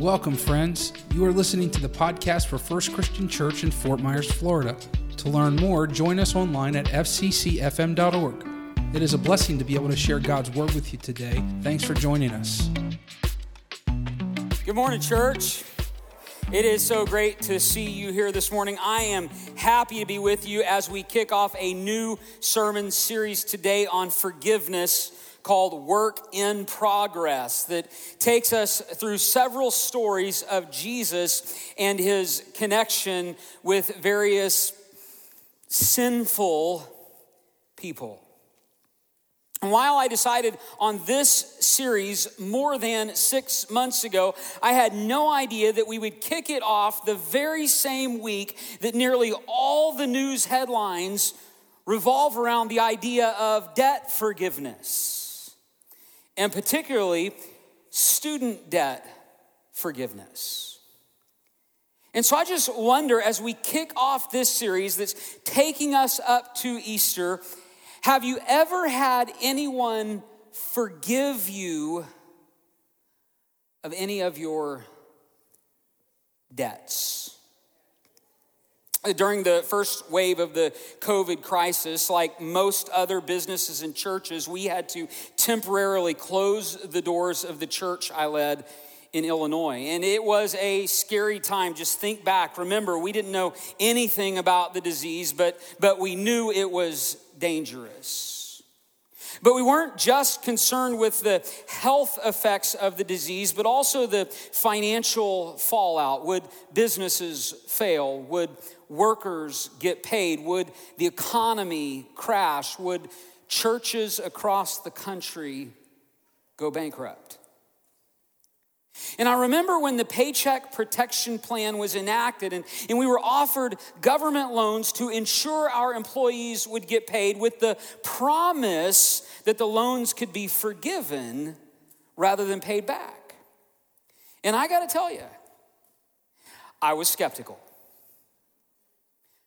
Welcome, friends. You are listening to the podcast for First Christian Church in Fort Myers, Florida. To learn more, join us online at FCCFM.org. It is a blessing to be able to share God's Word with you today. Thanks for joining us. Good morning, church. It is so great to see you here this morning. I am happy to be with you as we kick off a new sermon series today on forgiveness called Work in Progress, that takes us through several stories of Jesus and his connection with various sinful people. And while I decided on this series more than 6 months ago, I had no idea that we would kick it off the very same week that nearly all the news headlines revolve around the idea of debt forgiveness, and particularly student debt forgiveness. And so I just wonder, as we kick off this series that's taking us up to Easter, have you ever had anyone forgive you of any of your debts? During the first wave of the COVID crisis, like most other businesses and churches, we had to temporarily close the doors of the church I led in Illinois. And it was a scary time. Just think back. Remember, we didn't know anything about the disease, but we knew it was dangerous. But we weren't just concerned with the health effects of the disease, but also the financial fallout. Would businesses fail? Would workers get paid? Would the economy crash? Would churches across the country go bankrupt? And I remember when the Paycheck Protection Plan was enacted and we were offered government loans to ensure our employees would get paid with the promise that the loans could be forgiven rather than paid back. And I got to tell you, I was skeptical.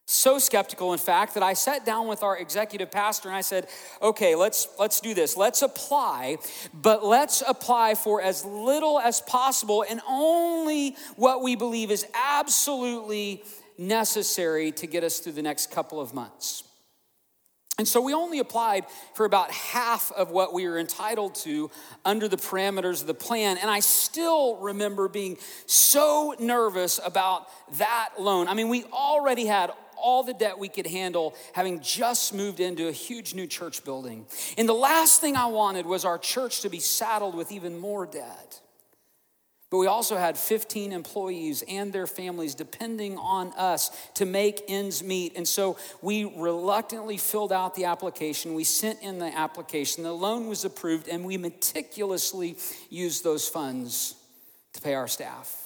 So skeptical, in fact, that I sat down with our executive pastor and I said, okay, let's do this. Let's apply, but let's apply for as little as possible and only what we believe is absolutely necessary to get us through the next couple of months. And so we only applied for about half of what we were entitled to under the parameters of the plan. And I still remember being so nervous about that loan. I mean, we already had all the debt we could handle, having just moved into a huge new church building. And the last thing I wanted was our church to be saddled with even more debt. But we also had 15 employees and their families depending on us to make ends meet. And so we reluctantly filled out the application. We sent in the application. The loan was approved, and we meticulously used those funds to pay our staff.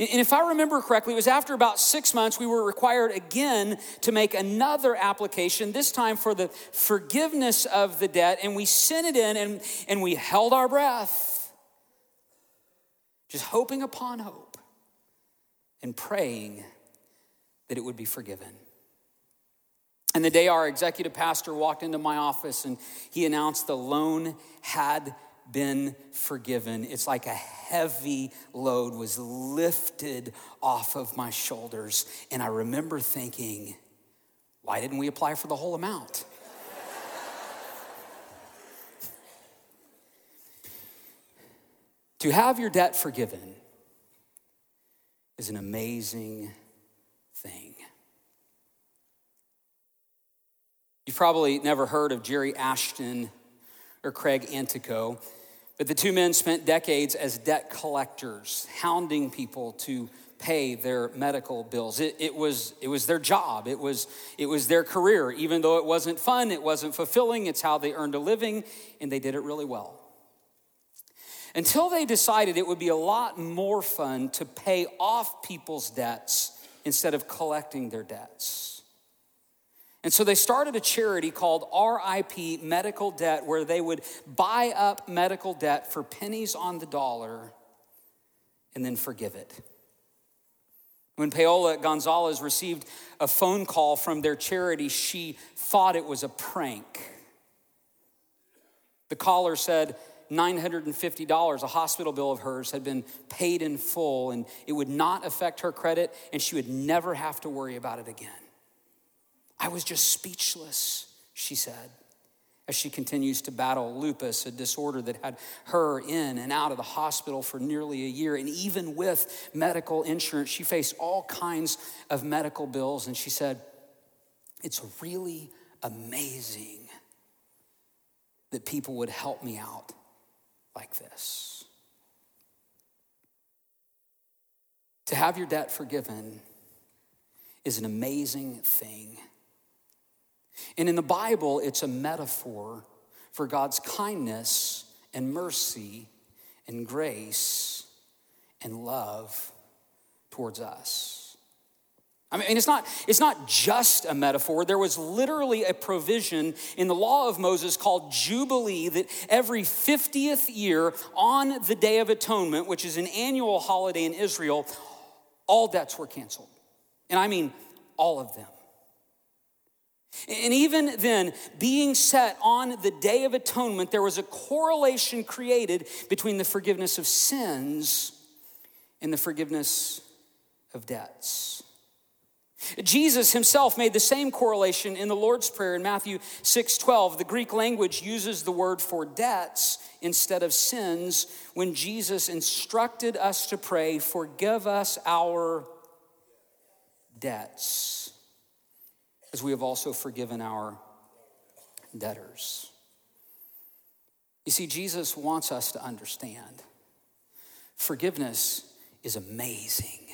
And if I remember correctly, it was after about 6 months, we were required again to make another application, this time for the forgiveness of the debt. And we sent it in and we held our breath, just hoping upon hope and praying that it would be forgiven. And the day our executive pastor walked into my office and he announced the loan had been forgiven. It's like a heavy load was lifted off of my shoulders. And I remember thinking, why didn't we apply for the whole amount? To have your debt forgiven is an amazing thing. You've probably never heard of Jerry Ashton or Craig Antico, but the two men spent decades as debt collectors, hounding people to pay their medical bills. It was their job. It was their career. Even though it wasn't fun, it wasn't fulfilling, it's how they earned a living, and they did it really well. Until they decided it would be a lot more fun to pay off people's debts instead of collecting their debts. And so they started a charity called RIP Medical Debt, where they would buy up medical debt for pennies on the dollar and then forgive it. When Paola Gonzalez received a phone call from their charity, she thought it was a prank. The caller said, $950, a hospital bill of hers, had been paid in full, and it would not affect her credit, and she would never have to worry about it again. I was just speechless, she said, as she continues to battle lupus, a disorder that had her in and out of the hospital for nearly a year. And even with medical insurance, she faced all kinds of medical bills. And she said, it's really amazing that people would help me out like this. To have your debt forgiven is an amazing thing. And in the Bible, it's a metaphor for God's kindness and mercy and grace and love towards us. I mean, it's not just a metaphor. There was literally a provision in the law of Moses called Jubilee that every 50th year on the Day of Atonement, which is an annual holiday in Israel, all debts were canceled. And I mean all of them. And even then, being set on the Day of Atonement, there was a correlation created between the forgiveness of sins and the forgiveness of debts. Jesus himself made the same correlation in the Lord's Prayer in Matthew 6:12. The Greek language uses the word for debts instead of sins when Jesus instructed us to pray, forgive us our debts, as we have also forgiven our debtors. You see, Jesus wants us to understand forgiveness is amazing,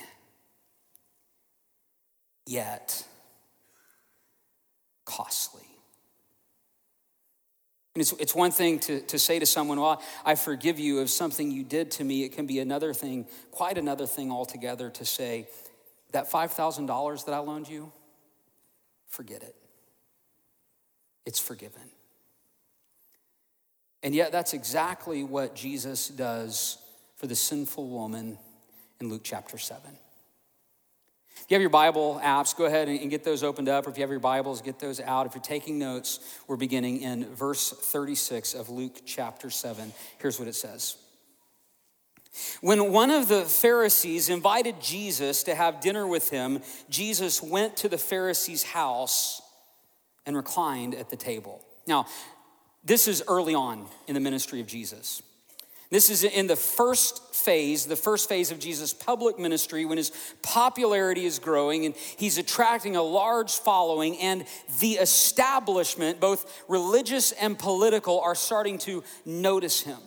yet costly. And it's one thing to say to someone, well, I forgive you of something you did to me. It can be another thing, quite another thing altogether, to say, that $5,000 that I loaned you, forget it. It's forgiven. And yet that's exactly what Jesus does for the sinful woman in Luke chapter 7. If you have your Bible apps, go ahead and get those opened up. Or if you have your Bibles, get those out. If you're taking notes, we're beginning in verse 36 of Luke chapter 7. Here's what it says. When one of the Pharisees invited Jesus to have dinner with him, Jesus went to the Pharisee's house and reclined at the table. Now, this is early on in the ministry of Jesus. This is in the first phase of Jesus' public ministry, when his popularity is growing and he's attracting a large following, and the establishment, both religious and political, are starting to notice him.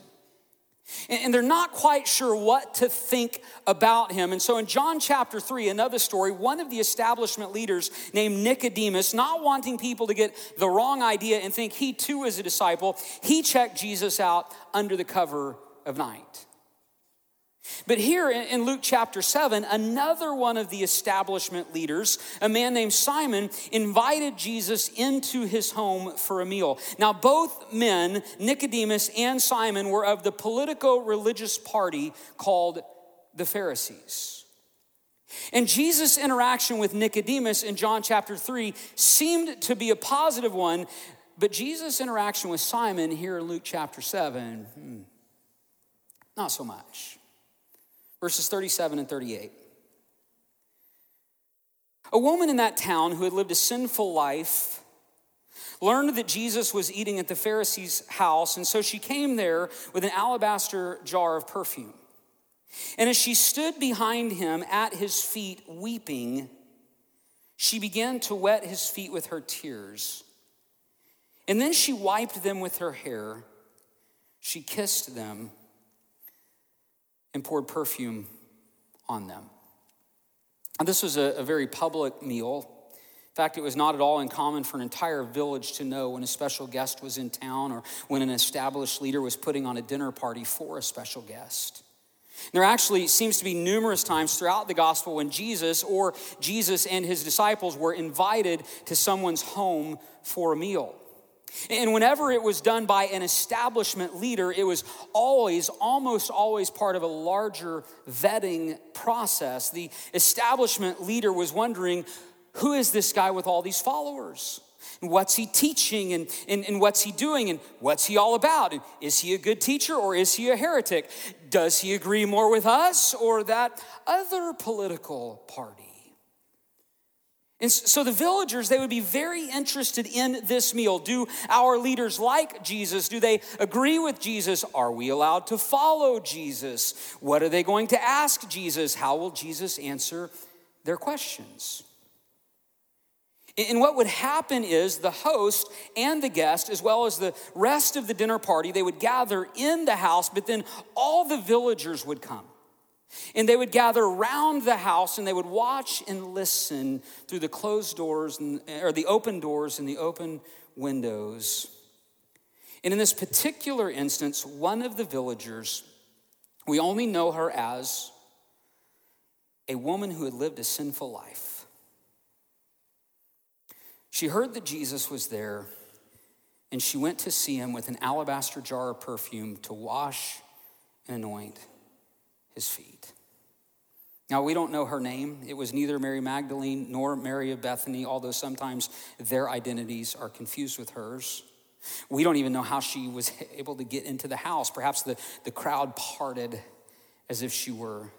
And they're not quite sure what to think about him. And so in John chapter 3, another story, one of the establishment leaders named Nicodemus, not wanting people to get the wrong idea and think he too is a disciple, he checked Jesus out under the cover of night. But here in Luke chapter 7, another one of the establishment leaders, a man named Simon, invited Jesus into his home for a meal. Now, both men, Nicodemus and Simon, were of the politico-religious party called the Pharisees. And Jesus' interaction with Nicodemus in John chapter 3 seemed to be a positive one, but Jesus' interaction with Simon here in Luke chapter 7, not so much. Verses 37 and 38. A woman in that town who had lived a sinful life learned that Jesus was eating at the Pharisee's house, and so she came there with an alabaster jar of perfume. And as she stood behind him at his feet weeping, she began to wet his feet with her tears. And then she wiped them with her hair. She kissed them and poured perfume on them. And this was a very public meal. In fact, it was not at all uncommon for an entire village to know when a special guest was in town, or when an established leader was putting on a dinner party for a special guest. And there actually seems to be numerous times throughout the gospel when Jesus and his disciples were invited to someone's home for a meal. And whenever it was done by an establishment leader, it was almost always part of a larger vetting process. The establishment leader was wondering, who is this guy with all these followers? And what's he teaching, and what's he doing, and what's he all about? And is he a good teacher, or is he a heretic? Does he agree more with us or that other political party? And so the villagers, they would be very interested in this meal. Do our leaders like Jesus? Do they agree with Jesus? Are we allowed to follow Jesus? What are they going to ask Jesus? How will Jesus answer their questions? And what would happen is the host and the guest, as well as the rest of the dinner party, they would gather in the house, but then all the villagers would come. And they would gather around the house, and they would watch and listen through the closed doors, or the open doors and the open windows. And in this particular instance, one of the villagers, we only know her as a woman who had lived a sinful life. She heard that Jesus was there, and she went to see him with an alabaster jar of perfume to wash and anoint his feet. Now, we don't know her name. It was neither Mary Magdalene nor Mary of Bethany, although sometimes their identities are confused with hers. We don't even know how she was able to get into the house. Perhaps the crowd parted as if she were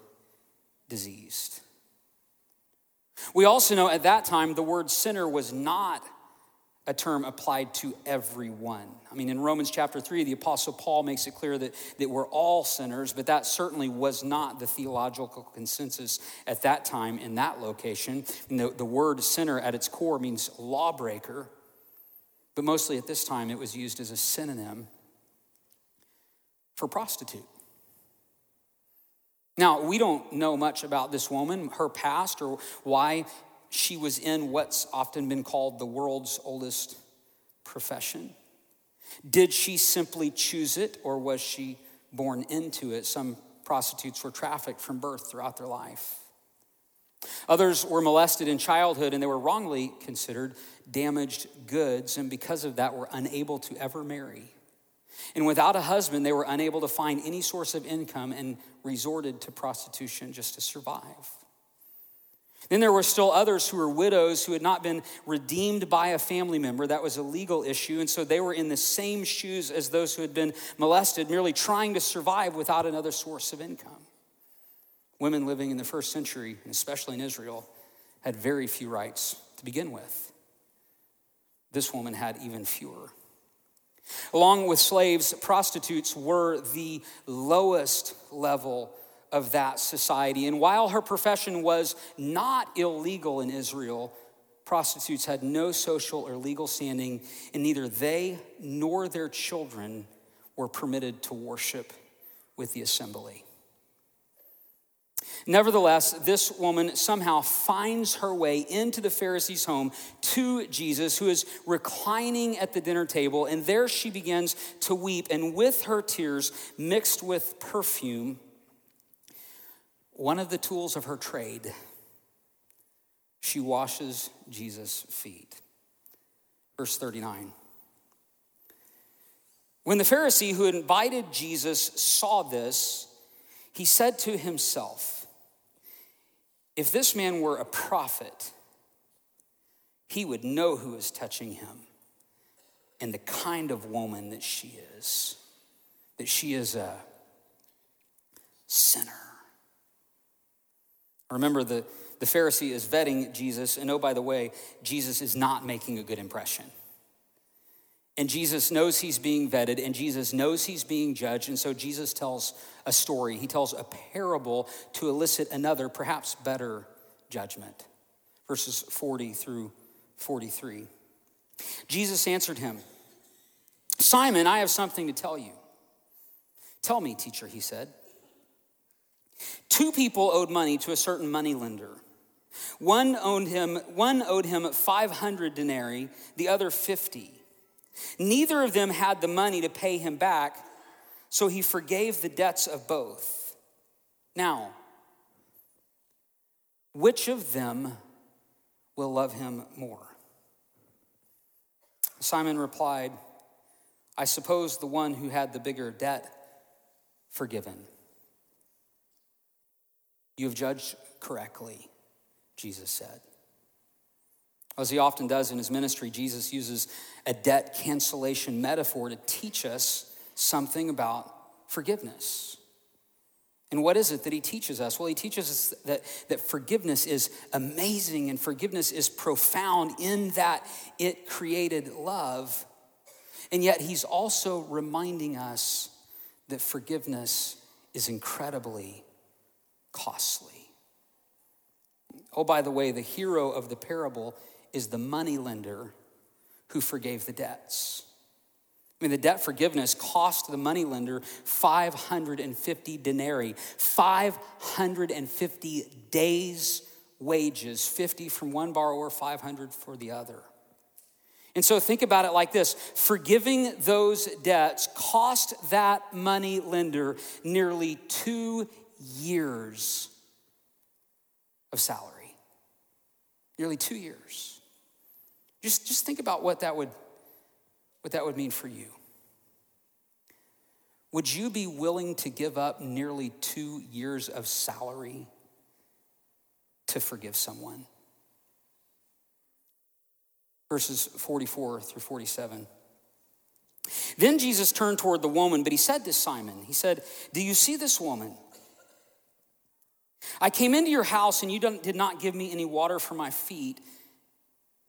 diseased. We also know at that time the word sinner was not a term applied to everyone. I mean, in Romans chapter 3, the Apostle Paul makes it clear that we're all sinners, but that certainly was not the theological consensus at that time in that location. And the word sinner at its core means lawbreaker, but mostly at this time it was used as a synonym for prostitute. Now, we don't know much about this woman, her past, or why she was in what's often been called the world's oldest profession. Did she simply choose it, or was she born into it? Some prostitutes were trafficked from birth throughout their life. Others were molested in childhood, and they were wrongly considered damaged goods, and because of that were unable to ever marry. And without a husband, they were unable to find any source of income and resorted to prostitution just to survive. Then there were still others who were widows who had not been redeemed by a family member. That was a legal issue. And so they were in the same shoes as those who had been molested, merely trying to survive without another source of income. Women living in the first century, and especially in Israel, had very few rights to begin with. This woman had even fewer. Along with slaves, prostitutes were the lowest level of that society. And while her profession was not illegal in Israel, prostitutes had no social or legal standing, and neither they nor their children were permitted to worship with the assembly. Nevertheless, this woman somehow finds her way into the Pharisee's home to Jesus, who is reclining at the dinner table, and there she begins to weep, and with her tears mixed with perfume, one of the tools of her trade, she washes Jesus' feet. Verse 39. When the Pharisee who invited Jesus saw this, he said to himself, "If this man were a prophet, he would know who is touching him and the kind of woman that she is, a sinner." Remember, the Pharisee is vetting Jesus, and oh, by the way, Jesus is not making a good impression. And Jesus knows he's being vetted, and Jesus knows he's being judged, and so Jesus tells a story. He tells a parable to elicit another, perhaps better judgment. Verses 40 through 43. Jesus answered him, "Simon, I have something to tell you." "Tell me, teacher," he said. "Two people owed money to a certain moneylender. One owed him 500 denarii, the other 50. Neither of them had the money to pay him back, so he forgave the debts of both. Now, which of them will love him more?" Simon replied, "I suppose the one who had the bigger debt forgiven." "You have judged correctly," Jesus said. As he often does in his ministry, Jesus uses a debt cancellation metaphor to teach us something about forgiveness. And what is it that he teaches us? Well, he teaches us that forgiveness is amazing and forgiveness is profound in that it created love. And yet he's also reminding us that forgiveness is incredibly costly. Oh, by the way, the hero of the parable is the moneylender who forgave the debts. I mean, the debt forgiveness cost the moneylender 550 denarii, 550 days' wages, 50 from one borrower, 500 for the other. And so think about it like this. Forgiving those debts cost that money lender nearly 2 years of salary. Nearly 2 years. Just think about what that would mean for you. Would you be willing to give up nearly 2 years of salary to forgive someone? Verses 44 through 47. Then Jesus turned toward the woman, but he said to Simon, he said, "Do you see this woman? I came into your house and you did not give me any water for my feet,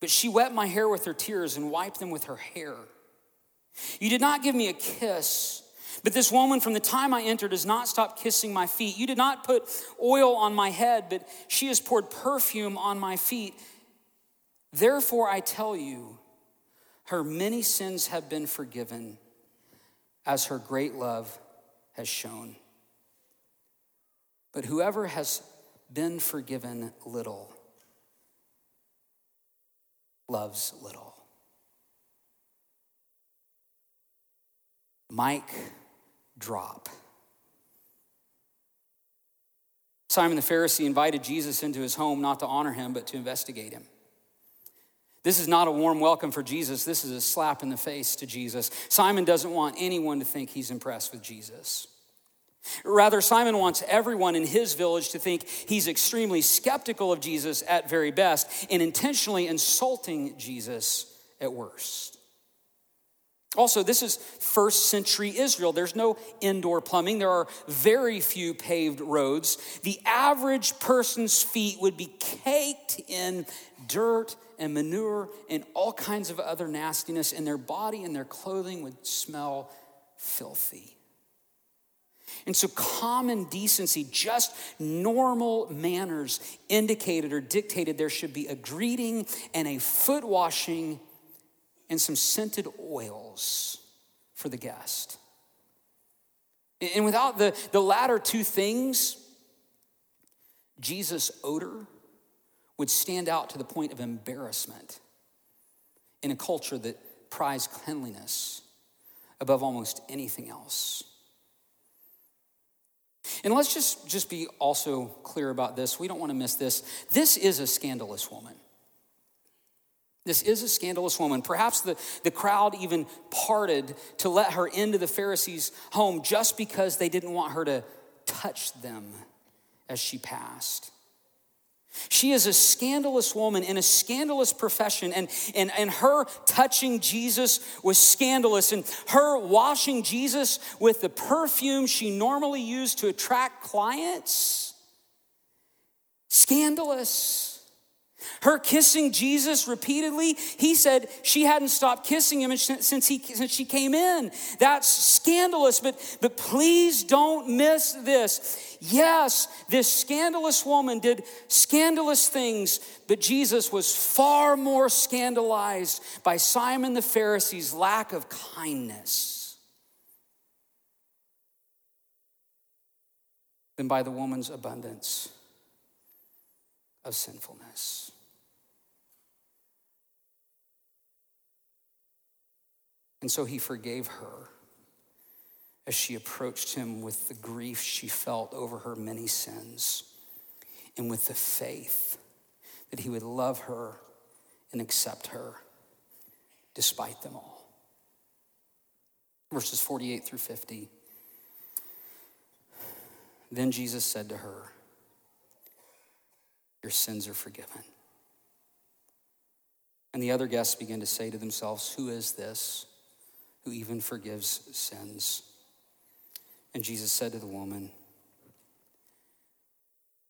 but she wet my hair with her tears and wiped them with her hair. You did not give me a kiss, but this woman from the time I entered has not stopped kissing my feet. You did not put oil on my head, but she has poured perfume on my feet. Therefore, I tell you, her many sins have been forgiven as her great love has shown. But whoever has been forgiven little loves little." Mic drop. Simon the Pharisee invited Jesus into his home not to honor him, but to investigate him. This is not a warm welcome for Jesus. This is a slap in the face to Jesus. Simon doesn't want anyone to think he's impressed with Jesus. Rather, Simon wants everyone in his village to think he's extremely skeptical of Jesus at very best and intentionally insulting Jesus at worst. Also, this is first century Israel. There's no indoor plumbing. There are very few paved roads. The average person's feet would be caked in dirt and manure and all kinds of other nastiness, and their body and their clothing would smell filthy. And so common decency, just normal manners, indicated or dictated there should be a greeting and a foot washing and some scented oils for the guest. And without the latter two things, Jesus' odor would stand out to the point of embarrassment in a culture that prized cleanliness above almost anything else. And let's just be also clear about this. We don't want to miss this. This is a scandalous woman. This is a scandalous woman. Perhaps the crowd even parted to let her into the Pharisees' home just because they didn't want her to touch them as she passed. She is a scandalous woman in a scandalous profession, and her touching Jesus was scandalous, and her washing Jesus with the perfume she normally used to attract clients, scandalous. Her kissing Jesus repeatedly, he said she hadn't stopped kissing him since she came in. That's scandalous, but please don't miss this. Yes, this scandalous woman did scandalous things, but Jesus was far more scandalized by Simon the Pharisee's lack of kindness than by the woman's abundance of sinfulness. And so he forgave her as she approached him with the grief she felt over her many sins and with the faith that he would love her and accept her despite them all. Verses 48 through 50. Then Jesus said to her, "Your sins are forgiven." And the other guests began to say to themselves, who is this who even forgives sins? And Jesus said to the woman,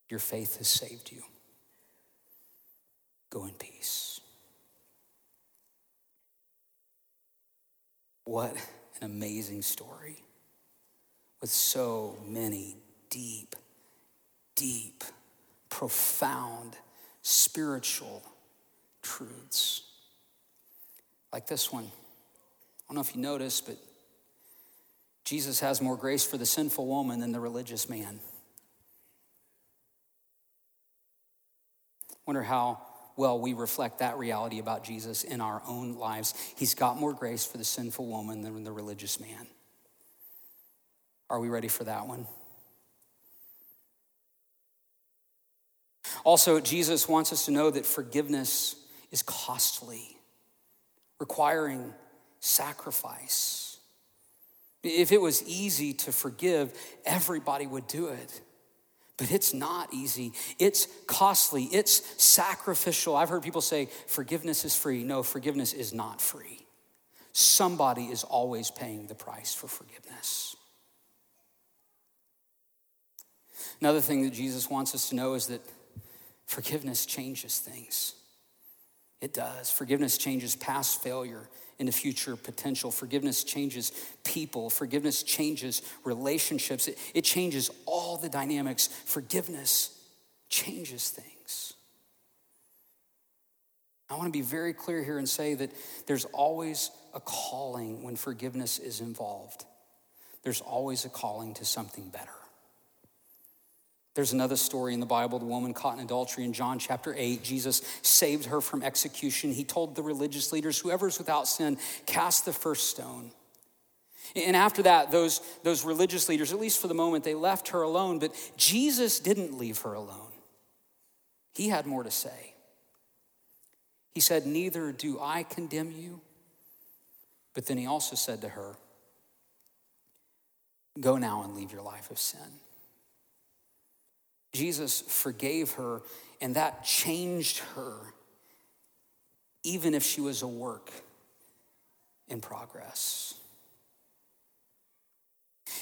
your faith has saved you. Go in peace. What an amazing story with so many deep, deep, profound spiritual truths. Like this one. I don't know if you noticed, but Jesus has more grace for the sinful woman than the religious man. I wonder how well we reflect that reality about Jesus in our own lives. He's got more grace for the sinful woman than the religious man. Are we ready for that one? Also, Jesus wants us to know that forgiveness is costly, requiring sacrifice. If it was easy to forgive, everybody would do it. But it's not easy. It's costly. It's sacrificial. I've heard people say, forgiveness is free. No, forgiveness is not free. Somebody is always paying the price for forgiveness. Another thing that Jesus wants us to know is that forgiveness changes things. It does. Forgiveness changes past failure into future potential. Forgiveness changes people. Forgiveness changes relationships. It changes all the dynamics. Forgiveness changes things. I want to be very clear here and say that there's always a calling when forgiveness is involved. There's always a calling to something better. There's another story in the Bible, the woman caught in adultery in John chapter 8. Jesus saved her from execution. He told the religious leaders, whoever is without sin, cast the first stone. And after that, those religious leaders, at least for the moment, they left her alone. But Jesus didn't leave her alone. He had more to say. He said, neither do I condemn you. But then he also said to her, go now and leave your life of sin. Jesus forgave her, and that changed her, even if she was a work in progress.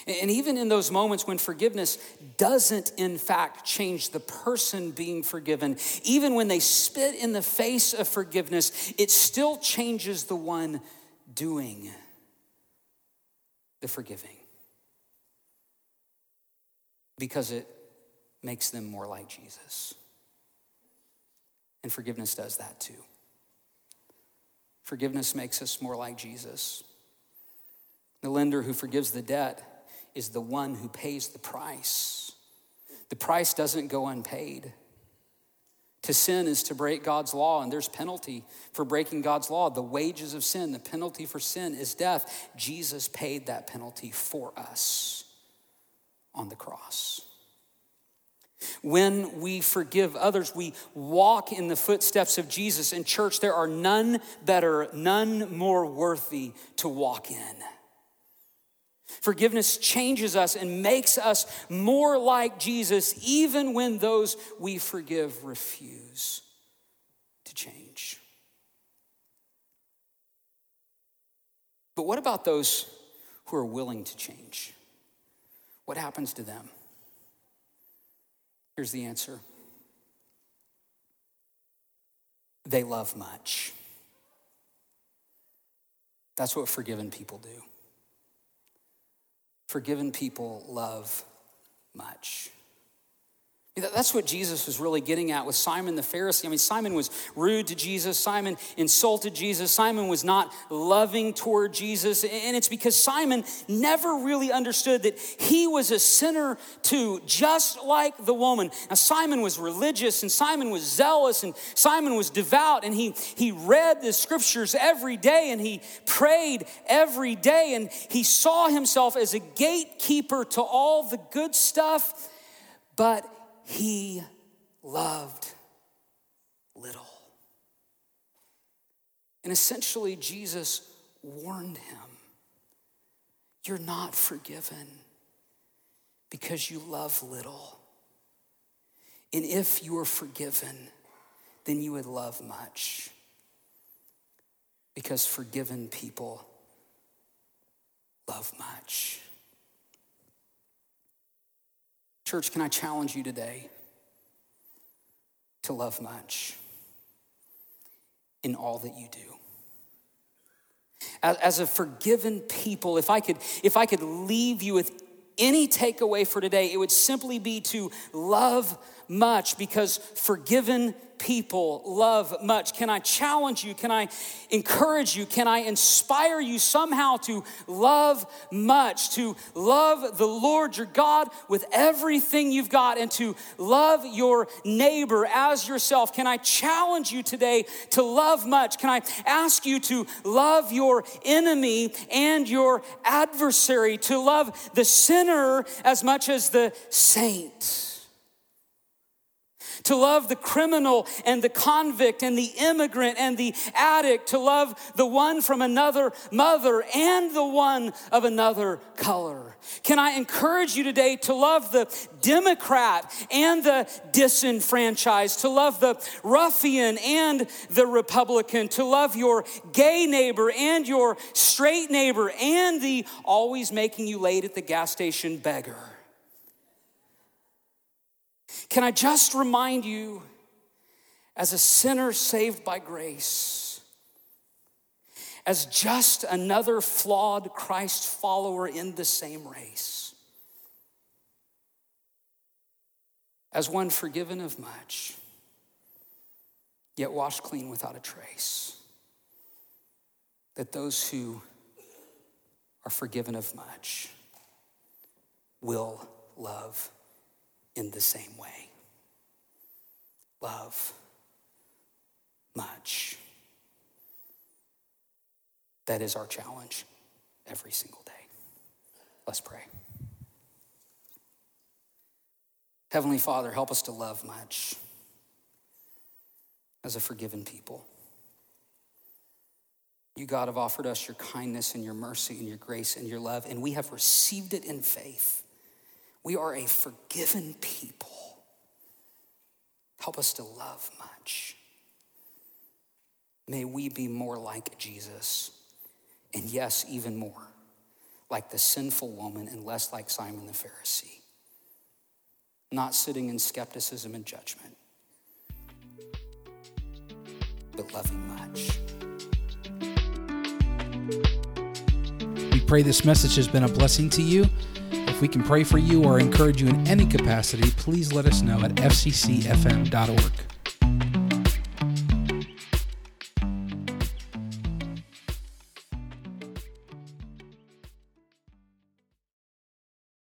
And even in those moments when forgiveness doesn't, in fact, change the person being forgiven, even when they spit in the face of forgiveness, it still changes the one doing the forgiving, because it makes them more like Jesus. And forgiveness does that too. Forgiveness makes us more like Jesus. The lender who forgives the debt is the one who pays the price. The price doesn't go unpaid. To sin is to break God's law, and there's penalty for breaking God's law. The wages of sin, the penalty for sin is death. Jesus paid that penalty for us on the cross. When we forgive others, we walk in the footsteps of Jesus. In church, there are none better, none more worthy to walk in. Forgiveness changes us and makes us more like Jesus, even when those we forgive refuse to change. But what about those who are willing to change? What happens to them? Here's the answer. They love much. That's what forgiven people do. Forgiven people love much. That's what Jesus was really getting at with Simon the Pharisee. I mean, Simon was rude to Jesus. Simon insulted Jesus. Simon was not loving toward Jesus. And it's because Simon never really understood that he was a sinner too, just like the woman. Now, Simon was religious, and Simon was zealous, and Simon was devout, and he read the scriptures every day, and he prayed every day, and he saw himself as a gatekeeper to all the good stuff, but he loved little. And essentially, Jesus warned him, you're not forgiven because you love little. And if you are forgiven, then you would love much. because forgiven people love much. Church, can I challenge you today to love much in all that you do? As a forgiven people, if I could leave you with any takeaway for today, it would simply be to love much, because forgiven people love much. Can I challenge you? Can I encourage you? Can I inspire you somehow to love much, to love the Lord your God with everything you've got, and to love your neighbor as yourself? Can I challenge you today to love much? Can I ask you to love your enemy and your adversary, to love the sinner as much as the saint? To love the criminal and the convict and the immigrant and the addict, to love the one from another mother and the one of another color. Can I encourage you today to love the Democrat and the disenfranchised, to love the ruffian and the Republican, to love your gay neighbor and your straight neighbor and the always making you late at the gas station beggar? Can I just remind you, as a sinner saved by grace, as just another flawed Christ follower in the same race, as one forgiven of much, yet washed clean without a trace, that those who are forgiven of much will love in the same way. Love much. That is our challenge every single day. Let's pray. Heavenly Father, help us to love much as a forgiven people. You, God, have offered us your kindness and your mercy and your grace and your love, and we have received it in faith. We are a forgiven people. Help us to love much. May we be more like Jesus, and yes, even more like the sinful woman and less like Simon the Pharisee, not sitting in skepticism and judgment, but loving much. We pray this message has been a blessing to you. If we can pray for you or encourage you in any capacity, please let us know at FCCFM.org.